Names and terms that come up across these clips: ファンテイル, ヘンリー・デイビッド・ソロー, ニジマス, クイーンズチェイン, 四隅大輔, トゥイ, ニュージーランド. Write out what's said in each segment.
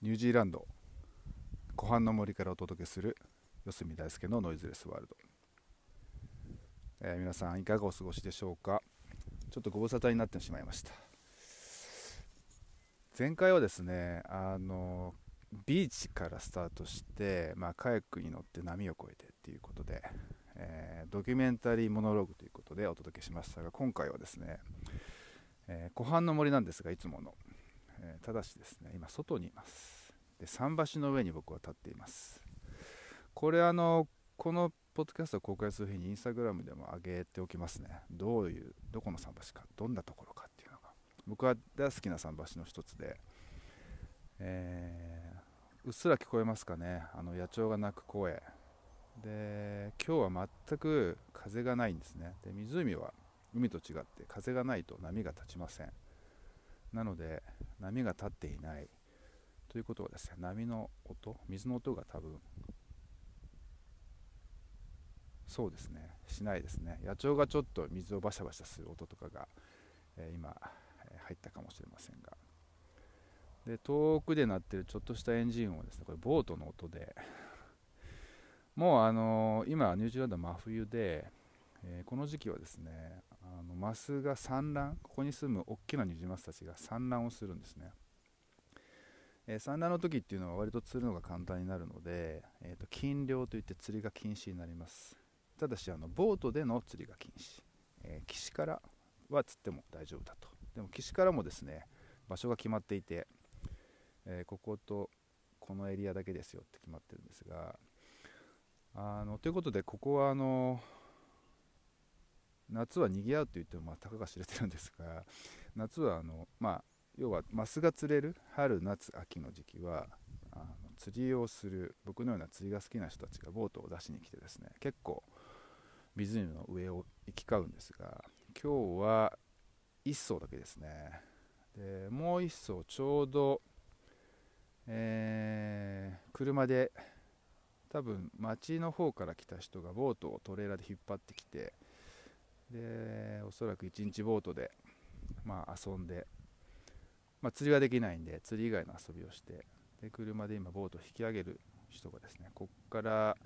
ニュージーランド湖畔の森からお届けする四隅大輔のノイズレスワールド、皆さんいかがお過ごしでしょうか。ちょっとご無沙汰になってしまいました。前回はですね、ビーチからスタートして、カヤックに乗って波を越えてということで、ドキュメンタリーモノローグということでお届けしましたが、今回はですね、湖畔の森なんですが、いつもの、ただしですね、今外にいます。で、桟橋の上に僕は立っています。これこのポッドキャストを公開する日にインスタグラムでも上げておきますね。どこの桟橋か、どんなところかっていうのが僕は大好きな桟橋の一つで、うっすら聞こえますかね、野鳥が鳴く声で、今日は全く風がないんですね。で、湖は海と違って風がないと波が立ちません。なので波が立っていないということはですね、波の音、水の音が多分そうですね、しないですね。野鳥がちょっと水をバシャバシャする音とかが、今入ったかもしれませんが、で遠くで鳴ってるちょっとしたエンジン音はですね、これボートの音で、もう今ニュージーランドは真冬で、この時期はですね、マスが産卵、ここに住む大きなニジマスたちが産卵をするんですね。産卵の時っていうのは割と釣るのが簡単になるので、禁漁といって釣りが禁止になります。ただしボートでの釣りが禁止、岸からは釣っても大丈夫だと。でも岸からもですね、場所が決まっていて、こことこのエリアだけですよって決まってるんですが、ということで、ここは夏は賑わうと言ってもたかが知れてるんですが、夏は要はマスが釣れる春夏秋の時期は釣りをする、僕のような釣りが好きな人たちがボートを出しに来てですね、結構湖の上を行き交うんですが、今日は1艘だけですね。でもう1艘ちょうど、車で多分町の方から来た人がボートをトレーラーで引っ張ってきて、でおそらく1日ボートで、遊んで、釣りはできないんで釣り以外の遊びをして、で車で今ボートを引き上げる人がですね、ここから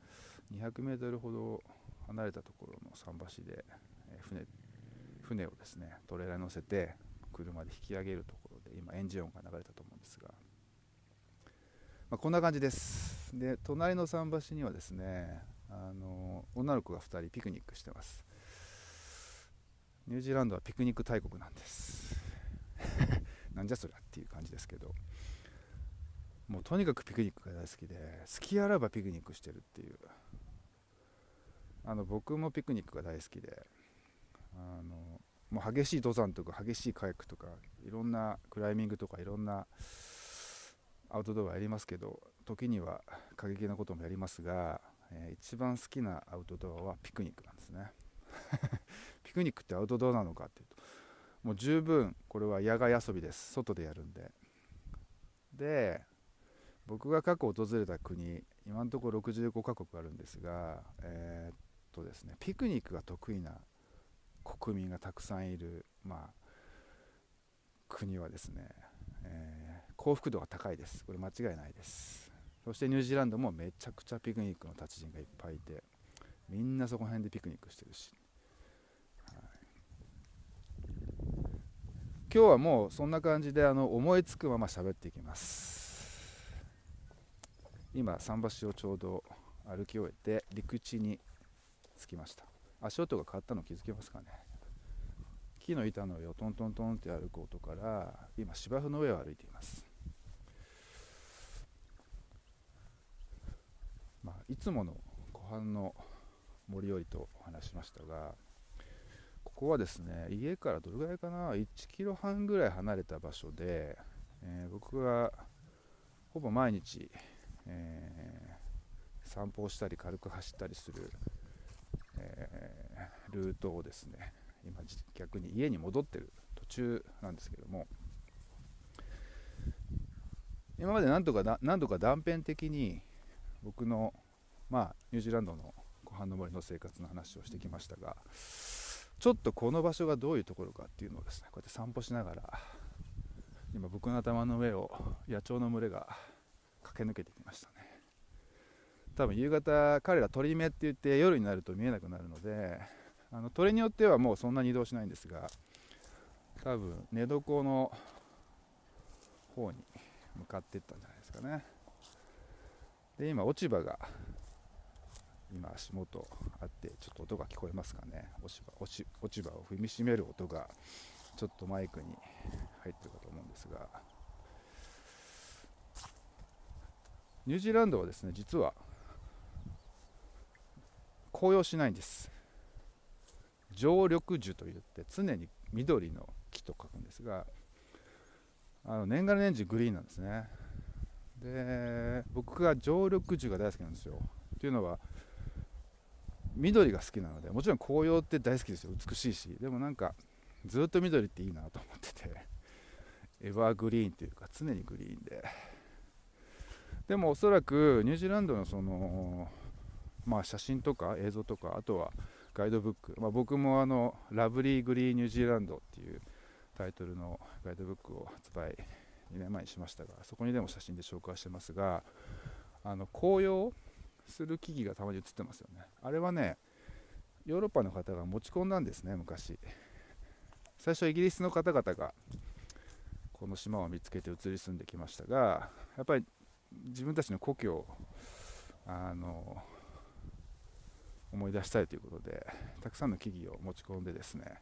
200メートルほど離れたところの桟橋で船をですね、トレーラーに乗せて車で引き上げるところで、今エンジン音が流れたと思うんですが、こんな感じです。で隣の桟橋にはですね、女の子が2人ピクニックしてます。ニュージーランドはピクニック大国なんですなんじゃそりゃっていう感じですけど、もうとにかくピクニックが大好きで、好きあらばピクニックしてるっていう、僕もピクニックが大好きで、もう激しい登山とか激しいカヤックとかいろんなクライミングとかいろんなアウトドアやりますけど、時には過激なこともやりますが、一番好きなアウトドアはピクニックなんですねピクニックってアウトドアなのかっていうと、もう十分これは野外遊びです。外でやるんで。で僕が過去訪れた国、今のところ65カ国あるんですが、ですね、ピクニックが得意な国民がたくさんいる、国はですね、幸福度が高いです。これ間違いないです。そしてニュージーランドもめちゃくちゃピクニックの達人がいっぱいいて、みんなそこら辺でピクニックしてるし、今日はもうそんな感じで思いつくまま喋っていきます。今桟橋をちょうど歩き終えて陸地に着きました。足音が変わったの気づきますかね。木の板の上をトントントンって歩く音から、今芝生の上を歩いています。いつもの湖畔の森よりとお話しましたが、ここはですね、家からどれぐらいかな、1キロ半ぐらい離れた場所で、僕がほぼ毎日散歩をしたり軽く走ったりする、ルートをですね、今逆に家に戻ってる途中なんですけども、今まで何度か断片的に僕の、ニュージーランドの湖畔の森の生活の話をしてきましたが、ちょっとこの場所がどういうところかっていうのをですね、こうやって散歩しながら、今僕の頭の上を野鳥の群れが駆け抜けてきましたね。多分夕方、彼ら鳥目って言って夜になると見えなくなるので、鳥によってはもうそんなに移動しないんですが、多分寝床の方に向かっていったんじゃないですかね。で、今落ち葉が今足元あって、ちょっと音が聞こえますかね。落ち葉を踏みしめる音がちょっとマイクに入ってるかと思うんですが、ニュージーランドはですね、実は紅葉しないんです。常緑樹といって、常に緑の木と書くんですが、年がら年中グリーンなんですね。で、僕が常緑樹が大好きなんですよ。というのは緑が好きなので、もちろん紅葉って大好きですよ、美しいし。でもなんかずっと緑っていいなと思ってて、エバーグリーンというか常にグリーンで、でもおそらくニュージーランドのその、写真とか映像とか、あとはガイドブック、僕もラブリーグリーンニュージーランドっていうタイトルのガイドブックを発売2年前にしましたが、そこにでも写真で紹介してますが、紅葉する木々がたまに写ってますよね。あれはね、ヨーロッパの方が持ち込んだんですね、昔。最初イギリスの方々がこの島を見つけて移り住んできましたが、やっぱり自分たちの故郷を思い出したいということで、たくさんの木々を持ち込んでですね、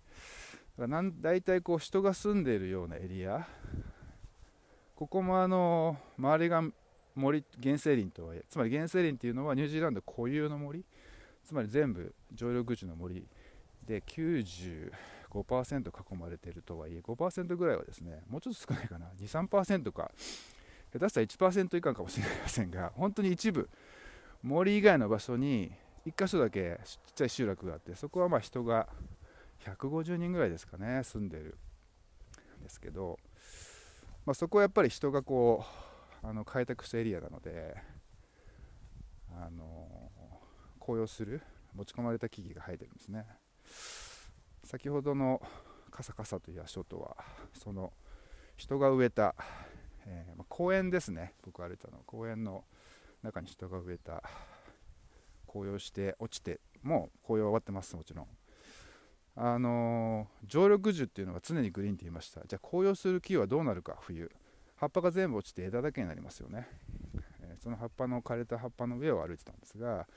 大体こう人が住んでいるようなエリア、ここも周りが森、原生林とはいえ、つまり原生林っていうのはニュージーランド固有の森、つまり全部常緑樹の森で 95% 囲まれているとはいえ、 5% ぐらいはですね、もうちょっと少ないかな、 2-3% か、下手したら 1% 以下かもしれませんが、本当に一部森以外の場所に1か所だけちっちゃい集落があって、そこは人が150人ぐらいですかね、住んでるんですけど、そこはやっぱり人がこう開拓したエリアなので、紅葉する持ち込まれた木々が生えてるんですね。先ほどのカサカサという足音は、その人が植えた、公園ですね。僕歩いたの公園の中に人が植えた、紅葉して落ちて、もう紅葉は終わってます、もちろん。常緑樹っていうのが常にグリーンって言いました。じゃあ紅葉する木はどうなるか、冬葉っぱが全部落ちて枝だけになりますよね。その葉っぱの枯れた葉っぱの上を歩いてたんですが、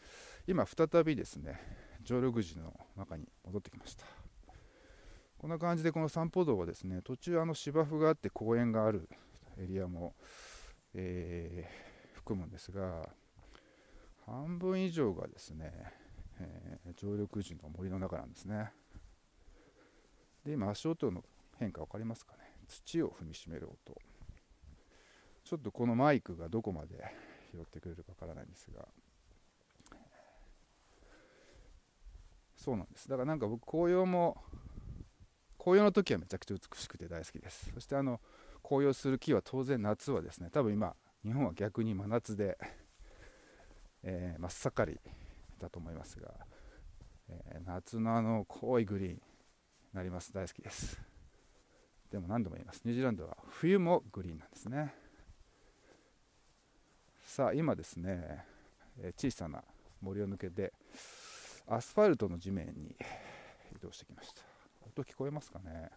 今再びですね、常緑樹の中に戻ってきました。こんな感じでこの散歩道はですね、途中芝生があって公園があるエリアも、含むんですが、半分以上がですね、常緑樹の森の中なんですね。で、今足音の変化分かりますかね。土を踏みしめる音、ちょっとこのマイクがどこまで拾ってくれるかわからないんですが、そうなんです。だからなんか僕、紅葉の時はめちゃくちゃ美しくて大好きです。そして紅葉する木は当然夏はですね、多分今日本は逆に真夏で、真っ盛りだと思いますが、夏の濃いグリーンになります。大好きです。でも何度も言います、ニュージーランドは冬もグリーンなんですね。さあ今ですね、小さな森を抜けてアスファルトの地面に移動してきました。音聞こえますかね。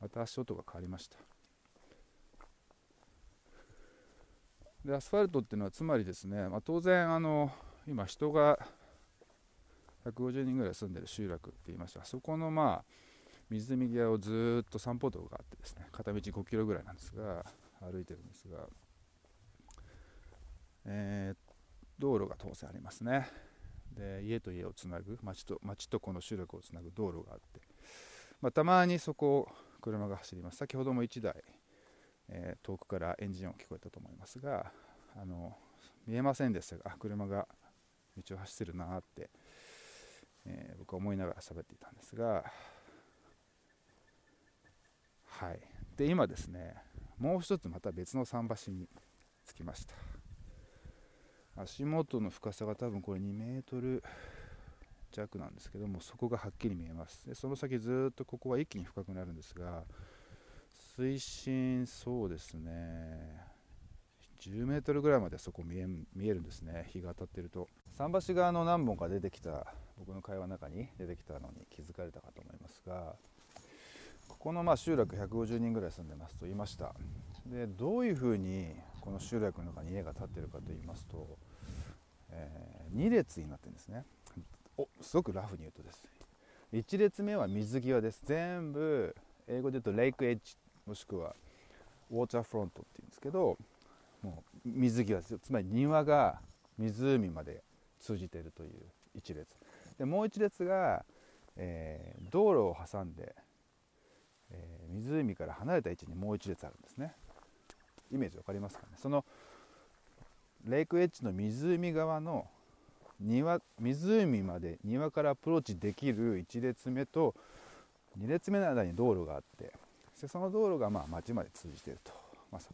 また足音が変わりました。で、アスファルトっていうのはつまりですね、当然今人が150人ぐらい住んでる集落って言いました。そこの湖際をずっと散歩道があってですね、片道5キロぐらいなんですが、歩いてるんですが、道路が当然ありますね。で、家と家をつなぐ、町とこの集落をつなぐ道路があって、たまにそこを車が走ります。先ほども1台、遠くからエンジン音聞こえたと思いますが、見えませんでしたが、車が道を走ってるなって、僕は思いながら喋っていたんですが、はい。で、今ですね、もう一つまた別の桟橋に着きました。足元の深さが多分これ2メートル弱なんですけども、そこがはっきり見えます。でその先ずっとここは一気に深くなるんですが、水深そうですね10メートルぐらいまでそこ見えるんですね、日が当たってると。桟橋側の何本か出てきた、僕の会話の中に出てきたのに気づかれたかと思いますが、ここのまあ集落150人ぐらい住んでますと言いました。でどういうふうにこの集落の中に家が建ってるかと言いますと、2列になってるんですね。すごくラフに言うとです、1列目は水際です。全部英語で言うとレイクエッジもしくはウォーターフロントって言うんですけど、もう水際ですよ。つまり庭が湖まで通じているという一列で、もう一列が、道路を挟んで、湖から離れた位置にもう一列あるんですね。イメージ分かりますかね。そのレイクエッジの湖側の湖まで庭からアプローチできる1列目と2列目の間に道路があって、でその道路がまあ町まで通じていると、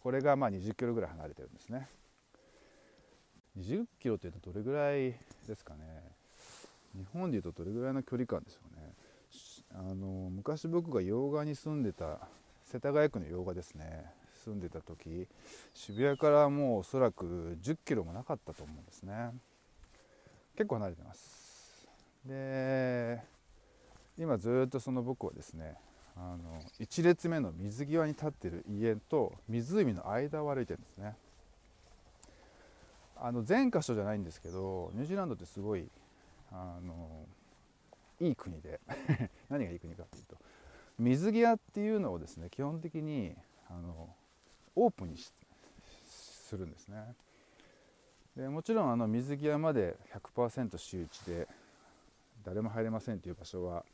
これがまあ20キロぐらい離れてるんですね。20キロっていうとどれぐらいですかね。日本でいうとどれぐらいの距離感でしょうね。昔僕が洋画に住んでた、世田谷区の洋画ですね、住んでた時、渋谷からもうおそらく10キロもなかったと思うんですね。結構離れてます。で今ずっとその僕はですね、1列目の水際に立っている家と湖の間を歩いてるんですね。全箇所じゃないんですけど、ニュージーランドってすごいいい国で何がいい国かっていうと、水際っていうのをですね基本的にオープンにするんですね。でもちろん水際まで 100% 周知で誰も入れませんという場所は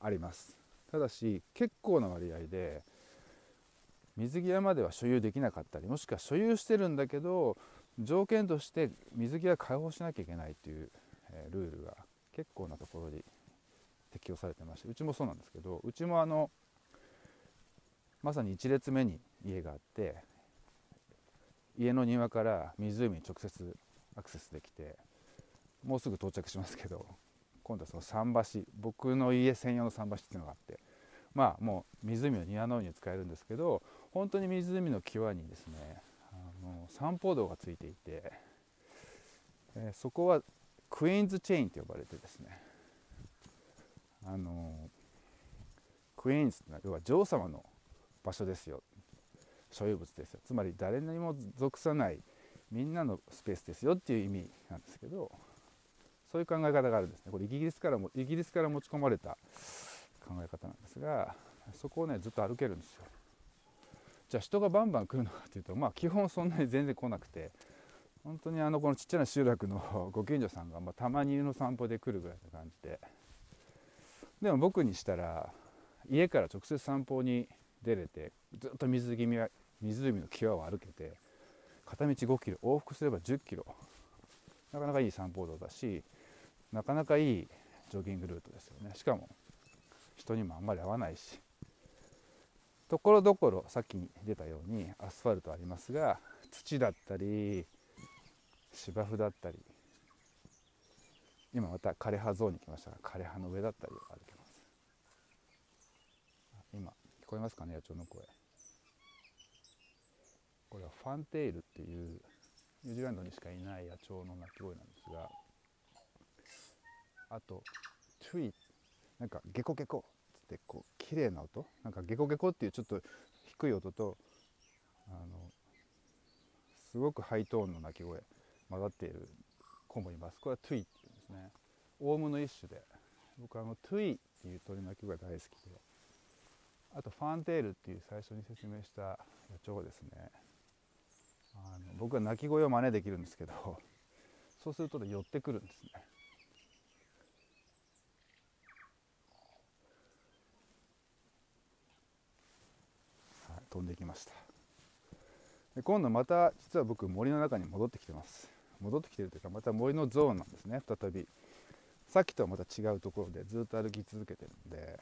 あります。ただし結構な割合で水際までは所有できなかったり、もしくは所有してるんだけど条件として水際開放しなきゃいけないというルールが結構なところに適用されてまして、うちもそうなんですけど、うちもまさに1列目に家があって、家の庭から湖に直接アクセスできて、もうすぐ到着しますけど、今度はその桟橋、僕の家専用の桟橋っていうのがあって、まあもう湖の庭のように使えるんですけど、本当に湖の際にですね散歩道がついていて、そこはクイーンズチェインと呼ばれてですね、クイーンズってのは要は女王様の場所ですよ、所有物ですよ、つまり誰にも属さないみんなのスペースですよっていう意味なんですけど、そういう考え方があるんですね。これイギリスから持ち込まれた考え方なんですが、そこをねずっと歩けるんですよ。じゃあ人がバンバン来るのかっていうと、まあ基本そんなに全然来なくて、本当にこのちっちゃな集落のご近所さんが、まあ、たまに犬の散歩で来るぐらいの感じで、でも僕にしたら家から直接散歩に出れて、ずっと湖の際を歩けて、片道5キロ往復すれば10キロ、なかなかいい散歩道だし、なかなかいいジョギングルートですよね。しかも人にもあんまり合わないし、ところどころさっき出たようにアスファルトありますが、土だったり芝生だったり、今また枯葉ゾーンに来ましたが枯葉の上だったりを歩けます。今聞こえますかね、野鳥の声。これはファンテイルっていうニュージーランドにしかいない野鳥の鳴き声なんですが、あとトゥイ、なんかゲコゲコってこう綺麗な音、なんかゲコゲコっていうちょっと低い音とすごくハイトーンの鳴き声混ざっている子もいます。これはトゥイっていうんですね。オウムの一種で、僕トゥイっていう鳥の鳴き声が大好きで、あとファンテールっていう最初に説明した野鳥はですね、僕は鳴き声を真似できるんですけど、そうすると寄ってくるんですね。はい、飛んできました。で今度また実は僕森の中に戻ってきてます。戻ってきてるというか、また森のゾーンなんですね。再びさっきとはまた違うところでずっと歩き続けてるんで、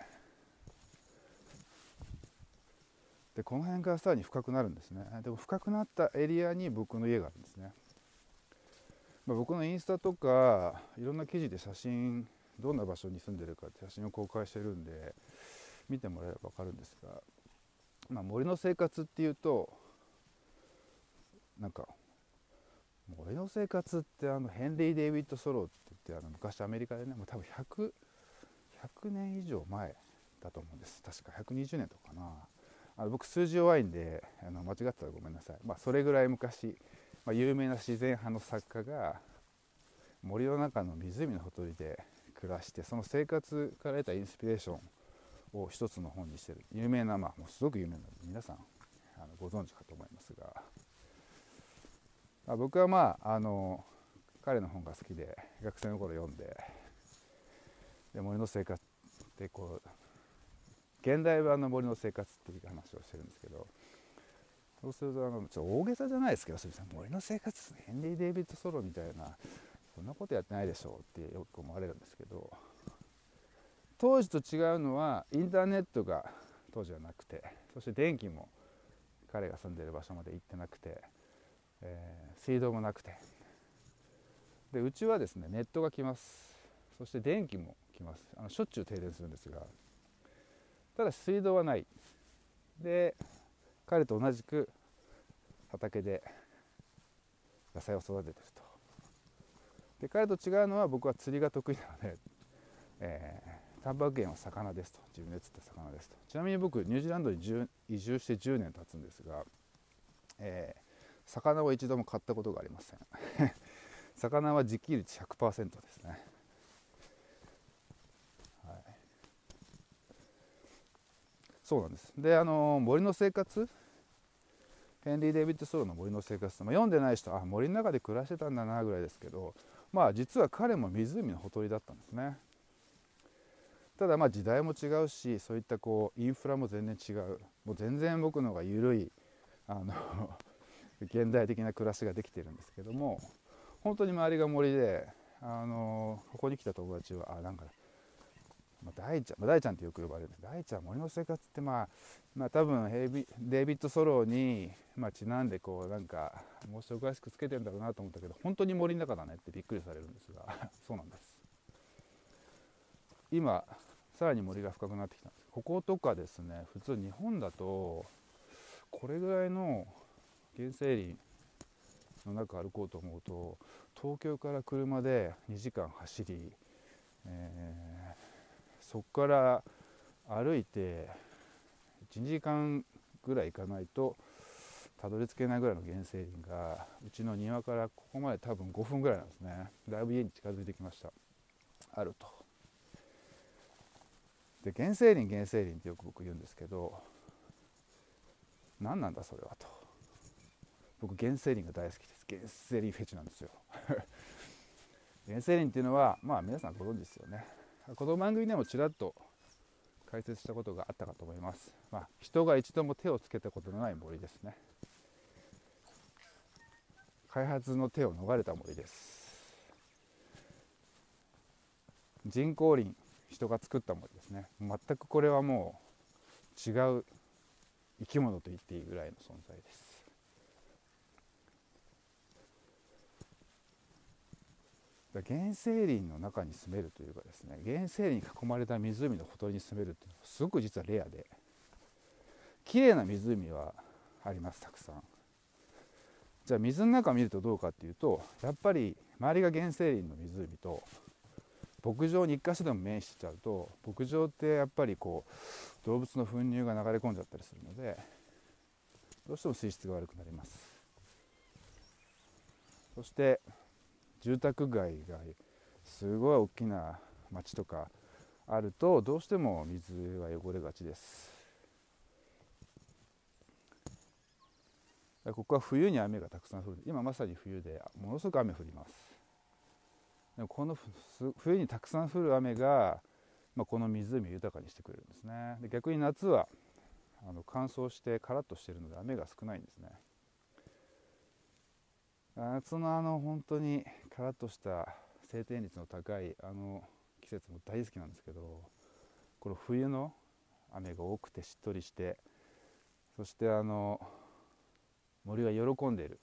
でこの辺からさらに深くなるんですね。でも深くなったエリアに僕の家があるんですね。僕のインスタとかいろんな記事で写真、どんな場所に住んでるかって写真を公開してるんで見てもらえれば分かるんですが、森の生活っていうとなんか森の生活ってヘンリー・デイビッド・ソローって言って昔アメリカでね、もう多分100年以上前だと思うんです。確か120年とかな。僕数字弱いんで間違ってたらごめんなさい。それぐらい昔、有名な自然派の作家が森の中の湖のほとりで暮らして、その生活から得たインスピレーションを一つの本にしてる有名な、もうすごく有名な皆さんご存知かと思いますが、僕は彼の本が好きで学生の頃読んで、森の生活ってこう現代版の森の生活っていう話をしてるんですけど、そうするとちょっと大げさじゃないですけど、すみません、森の生活ヘンリー・デイビッド・ソロみたいなそんなことやってないでしょうってよく思われるんですけど、当時と違うのはインターネットが当時はなくて、そして電気も彼が住んでいる場所まで行ってなくて、水道もなくて、でうちはですねネットが来ます。そして電気も来ます。しょっちゅう停電するんですが、ただ水道はない。で彼と同じく畑で野菜を育ててると。で彼と違うのは僕は釣りが得意なので、タンパク源は魚ですと、自分で釣った魚ですと。ちなみに僕ニュージーランドに移住して10年経つんですが、魚を一度も買ったことがありません。魚は自給率 100% ですね。そうなんです。で、森の生活、ヘンリー・デイビッド・ソロの森の生活、読んでない人は森の中で暮らしてたんだなぐらいですけど、実は彼も湖のほとりだったんですね。ただ時代も違うし、そういったこうインフラも全然違う、もう全然僕の方が緩い現代的な暮らしができてるんですけども、本当に周りが森で、ここに来た友達はなんか大ちゃんってよく呼ばれるんです。大ちゃん森の生活って多分デイビッド・ソローにちなんでこうなんか面白おかしくつけてるんだろうなと思ったけど、本当に森の中だねってびっくりされるんですがそうなんです。今さらに森が深くなってきたんです。こことかですね、普通日本だとこれぐらいの原生林の中歩こうと思うと東京から車で2時間走り、そこから歩いて1時間ぐらい行かないとたどり着けないぐらいの原生林がうちの庭からここまで多分5分ぐらいなんですね。だいぶ家に近づいてきました。あると。で原生林ってよく僕言うんですけど、何なんだそれはと。僕原生林が大好きです。原生林フェチなんですよ。原生林っていうのは皆さんご存知ですよね。この番組でもちらっと解説したことがあったかと思います。人が一度も手をつけたことのない森ですね。開発の手を逃れた森です。人工林、人が作った森ですね。全くこれはもう違う生き物と言っていいぐらいの存在です。原生林の中に住めるというかですね、原生林に囲まれた湖のほとりに住めるっていうのはすごく実はレアで、綺麗な湖はあります、たくさん。じゃあ水の中見るとどうかっていうと、やっぱり周りが原生林の湖と牧場に一か所でも面してちゃうと、牧場ってやっぱりこう動物の糞尿が流れ込んじゃったりするので、どうしても水質が悪くなります。そして住宅街がすごい大きな町とかあると、どうしても水は汚れがちです。ここは冬に雨がたくさん降る。今まさに冬でものすごく雨降ります。でもこの冬にたくさん降る雨が、この湖を豊かにしてくれるんですね。で逆に夏は乾燥してカラッとしているので雨が少ないんですね。夏の本当にカラッとした晴天率の高い季節も大好きなんですけど、この冬の雨が多くてしっとりして、そして森が喜んでいる。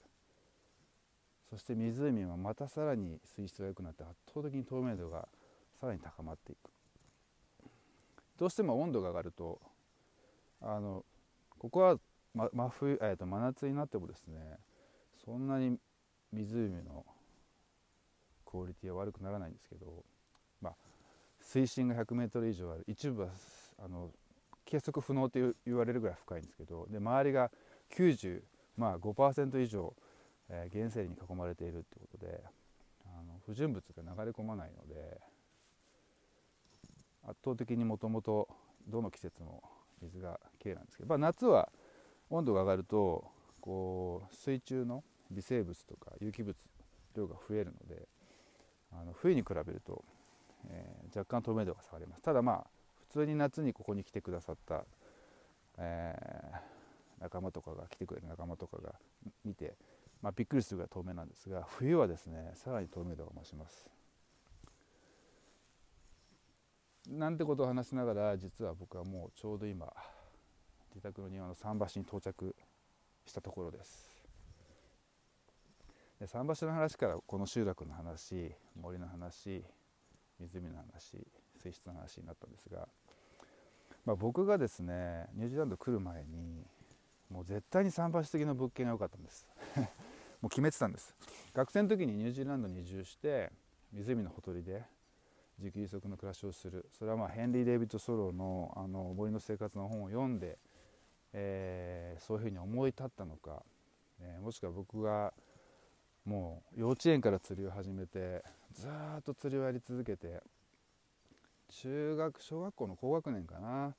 そして湖はまたさらに水質が良くなって圧倒的に透明度がさらに高まっていく。どうしても温度が上がるとここは、真夏になってもですね、そんなに湖のクオリティは悪くならないんですけど、水深が 100m 以上ある一部は計測不能と言われるぐらい深いんですけど、で周りが 95% 以上原生林に囲まれているということで不純物が流れ込まないので、圧倒的にもともとどの季節も水がきれいなんですけど、夏は温度が上がるとこう水中の微生物とか有機物量が増えるので冬に比べると、若干透明度が下がります。ただ普通に夏にここに来てくださった、来てくれる仲間とかが見て、びっくりするぐらい透明なんですが、冬はですねさらに透明度が増します。なんてことを話しながら、実は僕はもうちょうど今自宅の庭の桟橋に到着したところです。で桟橋の話からこの集落の話、森の話、湖の話、水質の話になったんですが、僕がですねニュージーランド来る前にもう絶対に桟橋付きの物件が良かったんですもう決めてたんです。学生の時にニュージーランドに移住して湖のほとりで自給自足の暮らしをする。それはヘンリー・デイビッド・ソローの森の生活の本を読んで、そういうふうに思い立ったのか、もしくは僕がもう幼稚園から釣りを始めてずっと釣りをやり続けて、小学校の高学年かな、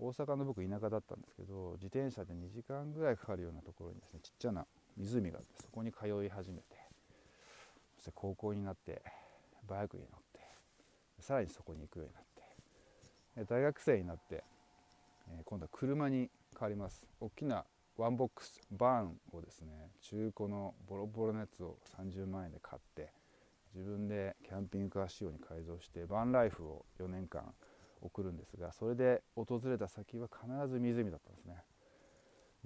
大阪の僕田舎だったんですけど、自転車で2時間ぐらいかかるようなところにですねちっちゃな湖があって、そこに通い始めて、そして高校になってバイクに乗ってさらにそこに行くようになって、大学生になって、今度は車に変わります。大きなワンボックスバーンをですね中古のボロボロのやつを30万円で買って、自分でキャンピングカー仕様に改造してバンライフを4年間送るんですが、それで訪れた先は必ず湖だったんですね。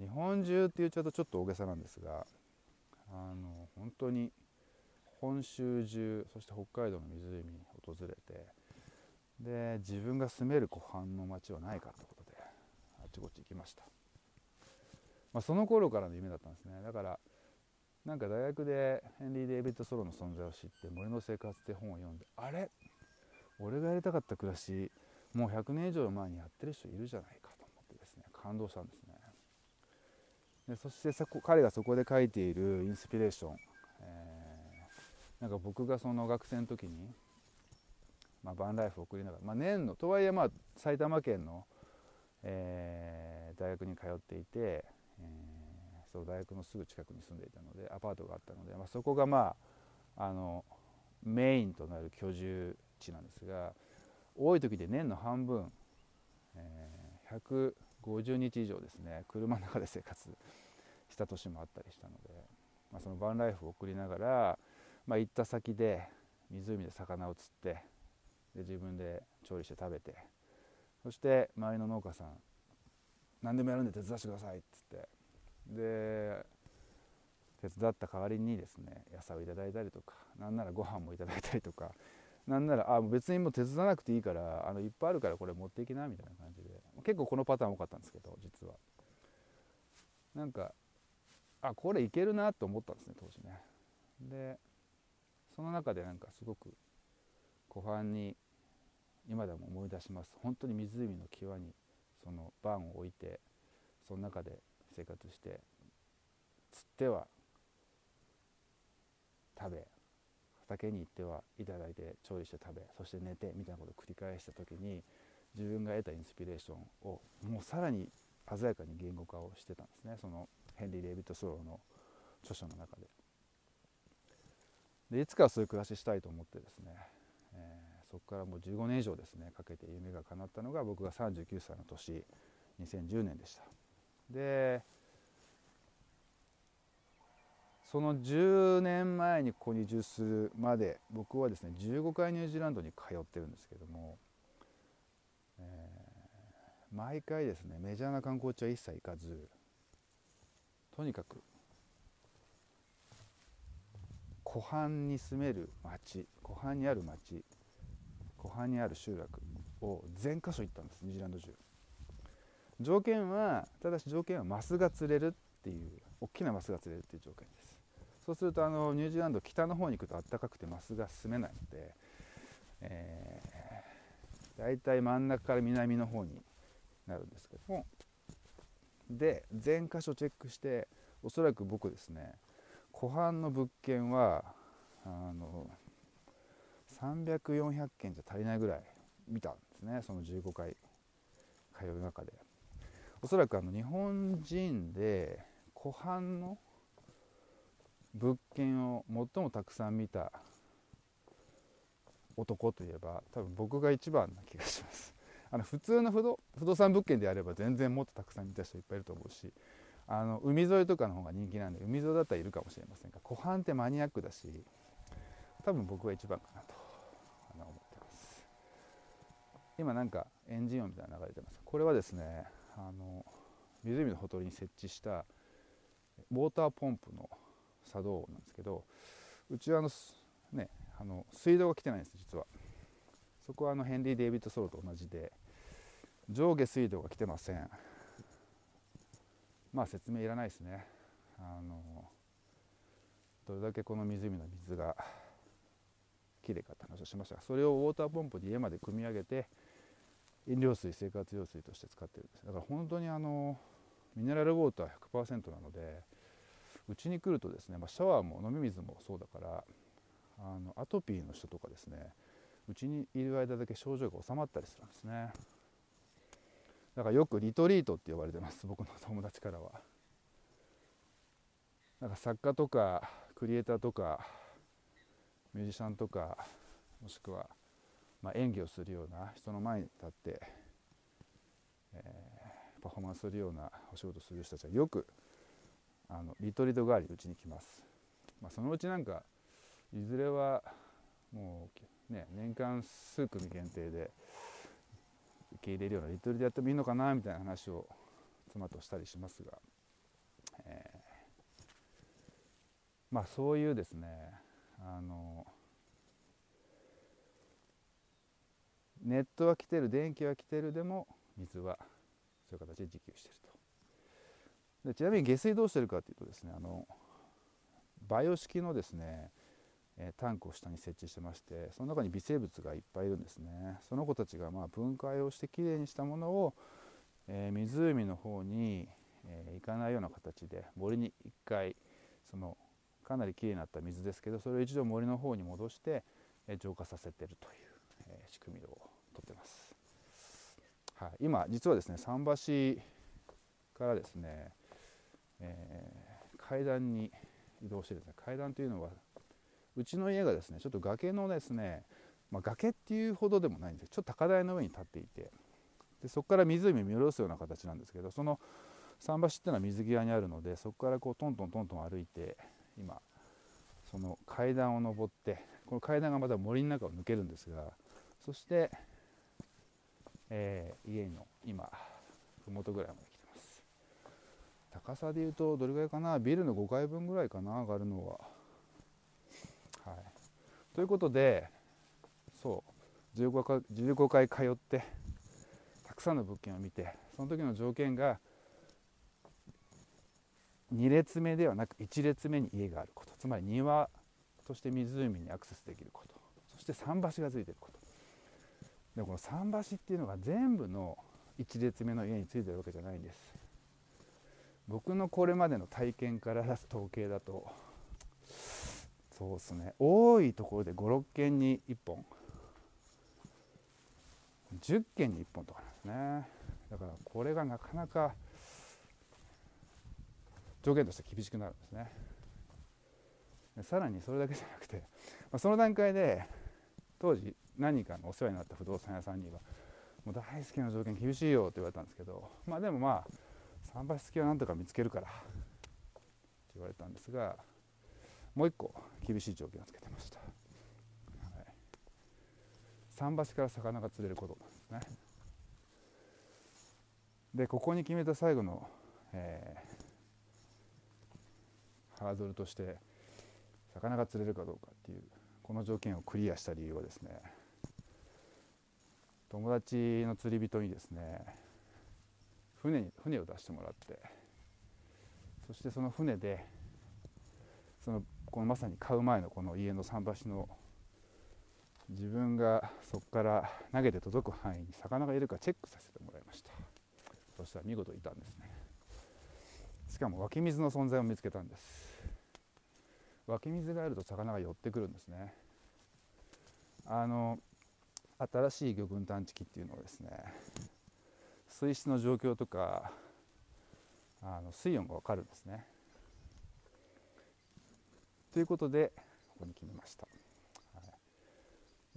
日本中って言っちゃうとちょっと大げさなんですが、本当に本州中、そして北海道の湖に訪れて、で自分が住める湖畔の町はないかということであちこち行きました。その頃からの夢だったんですね。だからなんか大学でヘンリー・デイビッド・ソローの存在を知って「森の生活」って本を読んで、あれ俺がやりたかった暮らしもう100年以上前にやってる人いるじゃないかと思ってですね感動したんですね。でそして彼がそこで書いているインスピレーション、なんか僕がその学生の時に、バンライフを送りながら、年のとはいえ埼玉県の、大学に通っていて、その大学のすぐ近くに住んでいたのでアパートがあったので、そこがメインとなる居住地なんですが、多い時で年の半分、150日以上ですね車の中で生活した年もあったりしたので、そのバンライフを送りながら、行った先で湖で魚を釣って、で自分で調理して食べて、そして周りの農家さん何でもやるんで手伝ってくださいって言って、で手伝った代わりにですね野菜をいただいたりとか、なんならご飯もいただいたりとか、なんなら別にもう手伝わなくていいからいっぱいあるからこれ持っていきなみたいな感じで、結構このパターン多かったんですけど、実はなんかこれいけるなと思ったんですね当時ね。でその中でなんかすごく湖畔に今でも思い出します。本当に湖の際にそのバンを置いて、その中で生活して釣っては食べ、畑に行ってはいただいて調理して食べ、そして寝てみたいなことを繰り返した時に、自分が得たインスピレーションをもうさらに鮮やかに言語化をしてたんですね、そのヘンリー・デイビッド・ソローの著書の中で。でいつかはそういう暮らししたいと思ってですね、そこからもう15年以上ですねかけて夢が叶ったのが僕が39歳の年、2010年でした。でその10年前にここに移住するまで、僕はですね15回ニュージーランドに通ってるんですけども、毎回ですね、メジャーな観光地は一切行かず、とにかく湖畔に住める町、湖畔にある町、湖畔にある集落を全箇所行ったんです、ニュージーランド中。条件は、ただし条件はマスが釣れるっていう、大きなマスが釣れるっていう条件です。そうするとニュージーランド北の方に行くと暖かくてマスが住めないので、だいたい真ん中から南の方になるんですけども、で全箇所チェックして、おそらく僕ですね、湖畔の物件は300、400件じゃ足りないぐらい見たんですね、その15回通う中で。おそらく日本人で湖畔の物件を最もたくさん見た男といえば、多分僕が一番な気がします。普通の不動産物件であれば全然もっとたくさん見た人いっぱいいると思うし、海沿いとかの方が人気なんで、海沿いだったらいるかもしれませんが、湖畔ってマニアックだし、多分僕が一番かなと思ってます。今なんかエンジン音みたいなの流れてます。これはですね、湖のほとりに設置したウォーターポンプの作動音なんですけど、うちはね、水道が来てないんです、実は。そこはヘンリー・デイビッド・ソロと同じで、上下水道が来てません。まあ説明いらないですね。どれだけこの湖の水がきれいかって話をしましたが、それをウォーターポンプで家まで汲み上げて飲料水、生活用水として使ってるんです。だから本当にミネラルウォーター 100% なので、うちに来るとですね、シャワーも飲み水もそうだから、アトピーの人とかですね、うちにいる間だけ症状が治まったりするんですね。だからよくリトリートって呼ばれてます、僕の友達からは。なんか作家とかクリエイターとかミュージシャンとか、もしくは演技をするような人の前に立って、パフォーマンスするようなお仕事をする人たちはよくリトリート代わりうちに来ます。そのうちなんかいずれはもうね、年間数組限定で受け入れるようなリトルでやってもいいのかなみたいな話を妻としたりしますが、そういうですね、ネットは来てる、電気は来てる、でも水はそういう形で自給していると。でちなみに下水どうしてるかというとですね、バイオ式のですねタンクを下に設置してまして、その中に微生物がいっぱいいるんですね。その子たちが分解をしてきれいにしたものを、湖の方に、行かないような形で、森に一回かなりきれいになった水ですけど、それを一度森の方に戻して、浄化させてるという、仕組みをとってます。はい、今実はですね、桟橋からですね、階段に移動してですね、階段というのはうちの家がですね、ちょっと崖のですね、崖っていうほどでもないんですけど、ちょっと高台の上に立っていて、でそこから湖を見下ろすような形なんですけど、その桟橋っていうのは水際にあるので、そこからこうトントントントン歩いて、今その階段を上って、この階段がまた森の中を抜けるんですが、そして、家の今麓ぐらいまで来てます。高さでいうとどれぐらいかな、ビルの5階分ぐらいかな、上がるのは。はい、ということで、そう15回通ってたくさんの物件を見て、その時の条件が2列目ではなく1列目に家があること、つまり庭として湖にアクセスできること、そして桟橋がついていること。でもこの桟橋っていうのが全部の1列目の家についてるわけじゃないんです。僕のこれまでの体験から出す統計だと、そうですね、多いところで5、6軒に1本、10軒に1本とかなんですね。だからこれがなかなか条件として厳しくなるんですね。でさらにそれだけじゃなくて、その段階で当時何かのお世話になった不動産屋さんにはもう大好きな条件厳しいよって言われたんですけど、でも桟橋付きはなんとか見つけるからって言われたんですが、もう一個厳しい条件をつけてました。はい、桟橋から魚が釣れることなんですね。でここに決めた最後の、ハードルとして魚が釣れるかどうかっていうこの条件をクリアした理由はですね、友達の釣り人にですね船を出してもらって、そしてその船でこのまさに買う前のこの家の桟橋の自分がそこから投げて届く範囲に魚がいるかチェックさせてもらいました。そしたら見事いたんですね。しかも湧き水の存在を見つけたんです。湧き水があると魚が寄ってくるんですね。新しい魚群探知機っていうのはですね、水質の状況とか水温が分かるんですね。ということでここに決めました。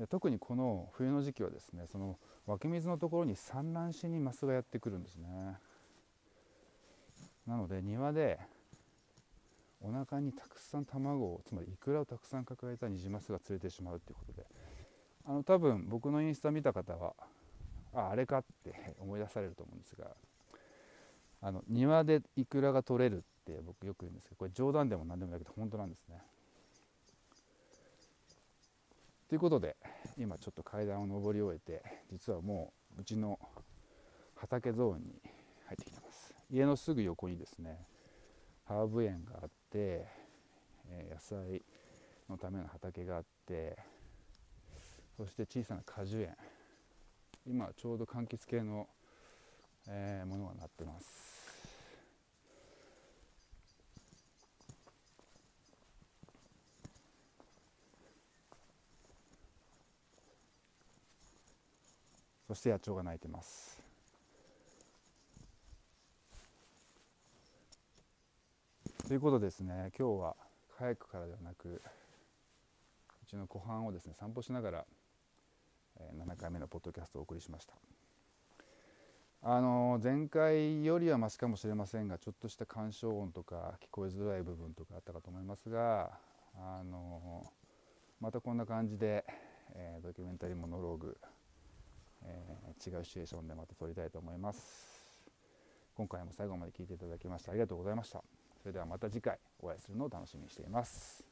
で特にこの冬の時期はですね、その湧き水のところに産卵しにマスがやってくるんですね。なので庭でお腹にたくさん卵を、つまりイクラをたくさん抱えたニジマスが釣れてしまうということで、多分僕のインスタ見た方は あれかって思い出されると思うんですが、庭でイクラが取れるって僕よく言うんですけど、これ冗談でも何でもなくて本当なんですね。ということで今ちょっと階段を上り終えて、実はもううちの畑ゾーンに入ってきてます。家のすぐ横にですねハーブ園があって野菜のための畑があって、そして小さな果樹園、今ちょうど柑橘系のものがなってます。そして野鳥が鳴いてます。ということですね、今日はカヤックからではなくうちの湖畔をですね散歩しながら7回目のポッドキャストをお送りしました。前回よりはマシかもしれませんが、ちょっとした干渉音とか聞こえづらい部分とかあったかと思いますが、またこんな感じで、ドキュメンタリーモノローグ、違うシチュエーションでまた撮りたいと思います。今回も最後まで聞いていただきましてありがとうございました。それではまた次回お会いするのを楽しみにしています。